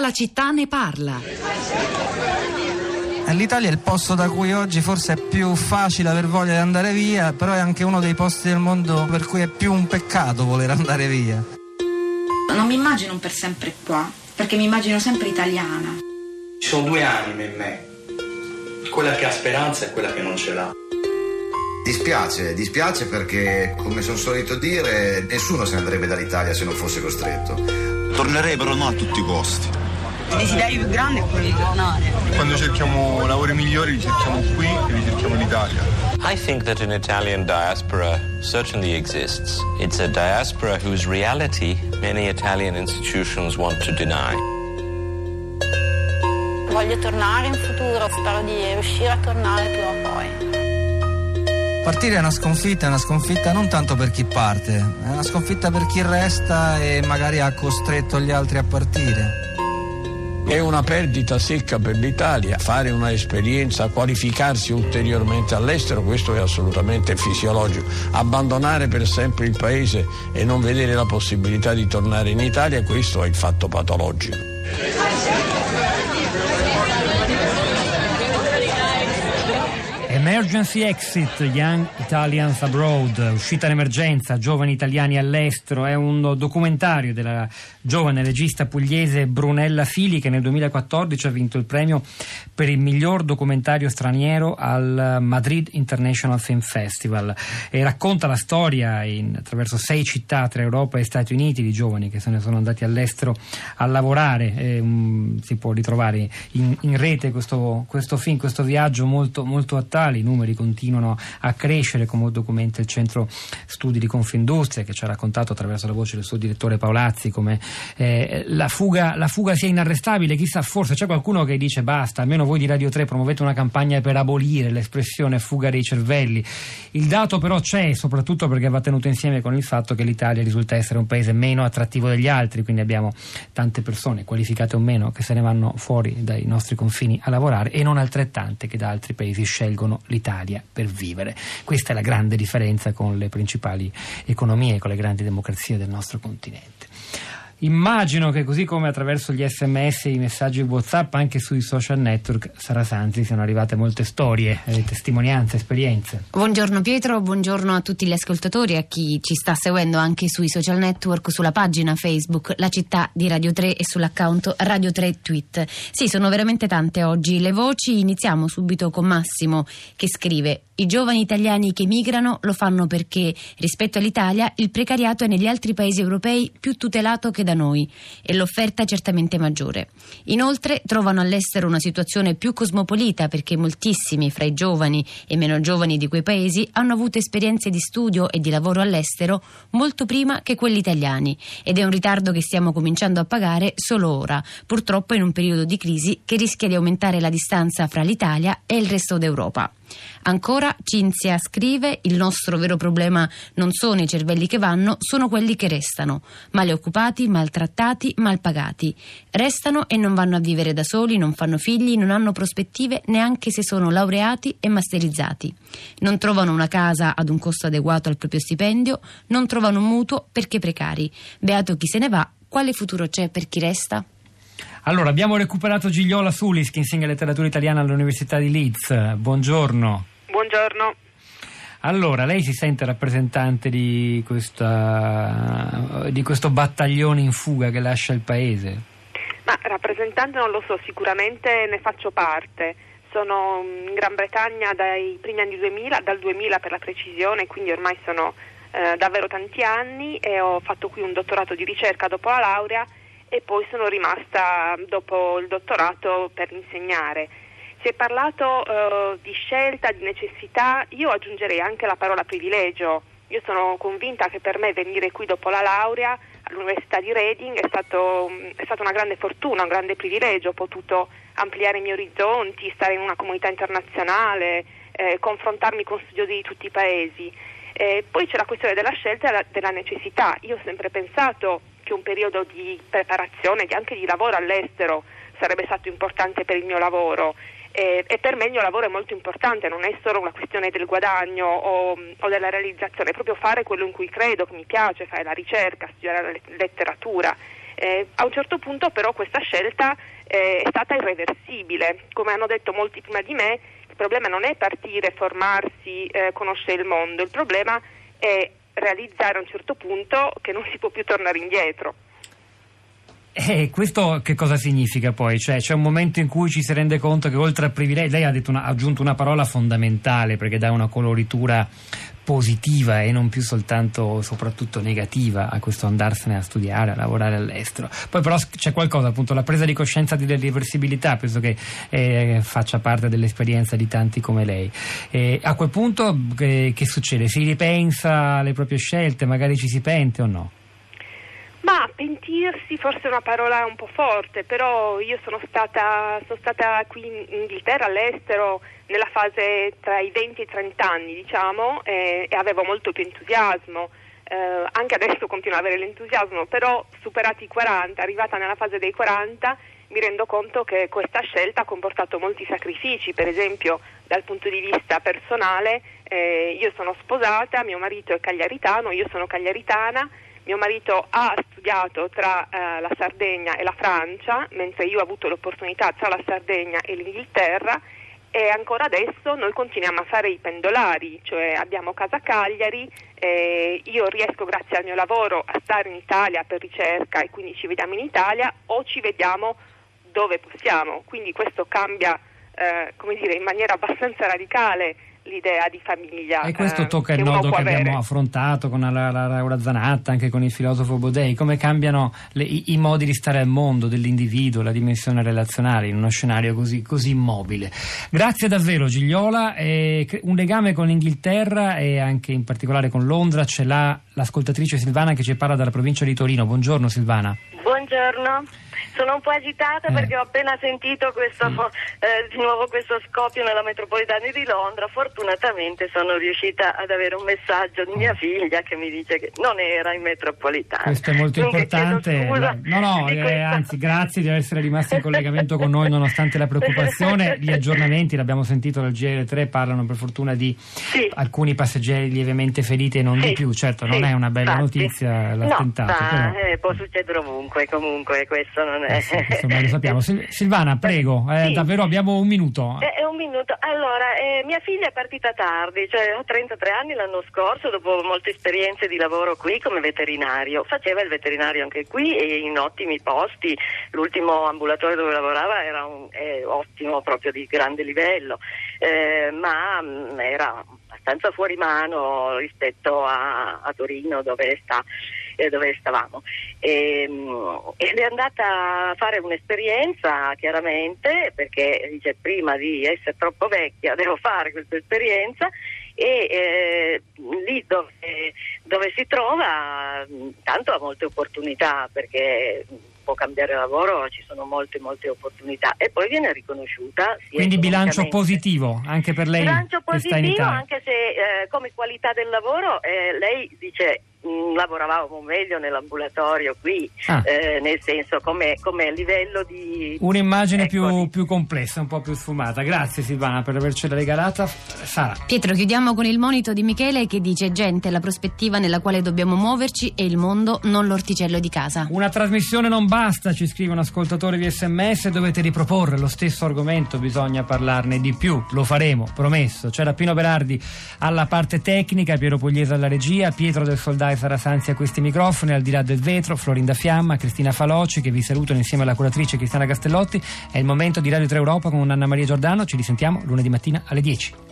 tutta la città ne parla. L'Italia è il posto da cui oggi forse è più facile aver voglia di andare via, però è anche uno dei posti del mondo per cui è più un peccato voler andare via. Non mi immagino per sempre qua, perché mi immagino sempre italiana. Ci sono due anime in me, quella che ha speranza e quella che non ce l'ha. Dispiace perché, come sono solito dire, nessuno se ne andrebbe dall'Italia se non fosse costretto. Tornerei però non a tutti i costi. Il desiderio più grande è quello di tornare. Quando cerchiamo lavori migliori li cerchiamo qui e li cerchiamo in Italia. I think that an Italian diaspora certainly exists. It's a diaspora whose reality many Italian institutions want to deny. Voglio tornare in futuro, spero di riuscire a tornare prima o poi. Partire è una sconfitta non tanto per chi parte, è una sconfitta per chi resta e magari ha costretto gli altri a partire. È una perdita secca per l'Italia, fare una esperienza, qualificarsi ulteriormente all'estero, questo è assolutamente fisiologico. Abbandonare per sempre il paese e non vedere la possibilità di tornare in Italia, questo è il fatto patologico. Emergency Exit, Young Italians Abroad, uscita in emergenza, giovani italiani all'estero, è un documentario della giovane regista pugliese Brunella Fili, che nel 2014 ha vinto il premio per il miglior documentario straniero al Madrid International Film Festival e racconta la storia attraverso 6 città tra Europa e Stati Uniti di giovani che se ne sono andati all'estero a lavorare. Si può ritrovare in rete questo film, questo viaggio molto, molto attuale. I numeri continuano a crescere, come documenta il centro studi di Confindustria, che ci ha raccontato attraverso la voce del suo direttore Paolazzi come la fuga sia inarrestabile. Chissà, forse c'è qualcuno che dice basta, almeno voi di Radio 3 promuovete una campagna per abolire l'espressione fuga dei cervelli. Il dato però c'è, soprattutto perché va tenuto insieme con il fatto che l'Italia risulta essere un paese meno attrattivo degli altri, quindi abbiamo tante persone, qualificate o meno, che se ne vanno fuori dai nostri confini a lavorare e non altrettante che da altri paesi scelgono l'Italia per vivere. Questa è la grande differenza con le principali economie, con le grandi democrazie del nostro continente. Immagino che così come attraverso gli SMS e i messaggi WhatsApp, anche sui social network, Sara Sanzi, siano arrivate molte storie, testimonianze, esperienze. Buongiorno Pietro, buongiorno a tutti gli ascoltatori, a chi ci sta seguendo anche sui social network, sulla pagina Facebook La Città di Radio 3 e sull'account Radio 3 Tweet. Sì, sono veramente tante oggi le voci. Iniziamo subito con Massimo, che scrive: i giovani italiani che migrano lo fanno perché rispetto all'Italia il precariato è negli altri paesi europei più tutelato che da noi e l'offerta è certamente maggiore. Inoltre trovano all'estero una situazione più cosmopolita perché moltissimi fra i giovani e meno giovani di quei paesi hanno avuto esperienze di studio e di lavoro all'estero molto prima che quelli italiani, ed è un ritardo che stiamo cominciando a pagare solo ora, purtroppo in un periodo di crisi che rischia di aumentare la distanza fra l'Italia e il resto d'Europa. Ancora Cinzia scrive: il nostro vero problema non sono i cervelli che vanno, sono quelli che restano, male occupati, maltrattati, mal pagati. Restano e non vanno a vivere da soli, non fanno figli, non hanno prospettive neanche se sono laureati e masterizzati. Non trovano una casa ad un costo adeguato al proprio stipendio, non trovano un mutuo perché precari. Beato chi se ne va, quale futuro c'è per chi resta? Allora, abbiamo recuperato Gigliola Sulis, che insegna letteratura italiana all'Università di Leeds. Buongiorno. Buongiorno. Allora, lei si sente rappresentante di questo battaglione in fuga che lascia il paese? Ma rappresentante non lo so, sicuramente ne faccio parte. Sono in Gran Bretagna dai primi anni 2000, dal 2000 per la precisione, quindi ormai sono davvero tanti anni, e ho fatto qui un dottorato di ricerca dopo la laurea e poi sono rimasta dopo il dottorato per insegnare. Si è parlato di scelta, di necessità, io aggiungerei anche la parola privilegio. Io sono convinta che per me venire qui dopo la laurea all'Università di Reading è stata una grande fortuna, un grande privilegio. Ho potuto ampliare i miei orizzonti, stare in una comunità internazionale, confrontarmi con studiosi di tutti i paesi. Poi c'è la questione della scelta e della necessità. Io ho sempre pensato che un periodo di preparazione, anche di lavoro all'estero, sarebbe stato importante per il mio lavoro, e per me il mio lavoro è molto importante, non è solo una questione del guadagno o della realizzazione, è proprio fare quello in cui credo, che mi piace, fare la ricerca, studiare la letteratura, A un certo punto però questa scelta è stata irreversibile. Come hanno detto molti prima di me, il problema non è partire, formarsi, conoscere il mondo, il problema è realizzare a un certo punto che non si può più tornare indietro. Questo che cosa significa poi? Cioè, c'è un momento in cui ci si rende conto che oltre a privilegi, lei ha detto aggiunto una parola fondamentale perché dà una coloritura positiva e non più soltanto, soprattutto negativa a questo andarsene a studiare, a lavorare all'estero. Poi però c'è qualcosa, appunto, la presa di coscienza di dell'irreversibilità, penso che faccia parte dell'esperienza di tanti come lei. A quel punto che succede? Si ripensa alle proprie scelte, magari ci si pente o no? Ma pentirsi forse è una parola un po' forte, però io sono stata qui in Inghilterra, all'estero, nella fase tra i 20 e i 30 anni, diciamo, e avevo molto più entusiasmo. Anche adesso continuo ad avere l'entusiasmo, però superati i 40, arrivata nella fase dei 40, mi rendo conto che questa scelta ha comportato molti sacrifici. Per esempio, dal punto di vista personale, io sono sposata, mio marito è cagliaritano, io sono cagliaritana. Mio marito ha studiato tra la Sardegna e la Francia, mentre io ho avuto l'opportunità tra la Sardegna e l'Inghilterra, e ancora adesso noi continuiamo a fare i pendolari, cioè abbiamo casa a Cagliari, io riesco grazie al mio lavoro a stare in Italia per ricerca e quindi ci vediamo in Italia o ci vediamo dove possiamo, quindi questo cambia in maniera abbastanza radicale l'idea di famiglia. E questo tocca il nodo che abbiamo affrontato con la Laura Zanatta, anche con il filosofo Bodei, come cambiano i modi di stare al mondo dell'individuo, la dimensione relazionale in uno scenario così immobile. Grazie davvero Gigliola, un legame con l'Inghilterra e anche in particolare con Londra ce l'ha l'ascoltatrice Silvana che ci parla dalla provincia di Torino. Buongiorno Silvana. Buongiorno, sono un po' agitata perché ho appena sentito di nuovo questo scoppio nella metropolitana di Londra. Fortunatamente sono riuscita ad avere un messaggio di mia figlia che mi dice che non era in metropolitana. Questo è molto importante. Anzi, grazie di essere rimasti in collegamento con noi nonostante la preoccupazione. Gli aggiornamenti, l'abbiamo sentito dal GR3, parlano per fortuna di alcuni passeggeri lievemente feriti e non di più. Certo, non è una bella notizia l'attentato. Però può succedere comunque questo non è. Lo sappiamo. Silvana, prego, davvero abbiamo un minuto. Un minuto. Allora, mia figlia è partita tardi, cioè ho 33 anni l'anno scorso, dopo molte esperienze di lavoro qui come veterinario. Faceva il veterinario anche qui e in ottimi posti, l'ultimo ambulatorio dove lavorava era ottimo, proprio di grande livello, ma era abbastanza fuori mano rispetto a Torino dove stavamo, ed è andata a fare un'esperienza, chiaramente, perché dice prima di essere troppo vecchia devo fare questa esperienza, e lì dove si trova tanto ha molte opportunità, perché può cambiare lavoro, ci sono molte opportunità e poi viene riconosciuta. Quindi bilancio positivo anche per lei. Bilancio positivo, anche se come qualità del lavoro lei dice lavoravamo meglio nell'ambulatorio qui, nel senso come livello di un'immagine più complessa, un po' più sfumata. Grazie Silvana per avercela regalata. Sara. Pietro, chiudiamo con il monito di Michele che dice: gente, la prospettiva nella quale dobbiamo muoverci è il mondo, non l'orticello di casa. Una trasmissione non basta, ci scrive un ascoltatore via SMS, dovete riproporre lo stesso argomento, bisogna parlarne di più, lo faremo, promesso. C'era Pino Berardi alla parte tecnica, Piero Pugliese alla regia, Pietro del Soldato e Sara Sanzi a questi microfoni, al di là del vetro Florinda Fiamma, Cristina Faloci, che vi salutano insieme alla curatrice Cristiana Castellotti. È il momento di Radio 3 Europa con Anna Maria Giordano, ci risentiamo lunedì mattina alle 10.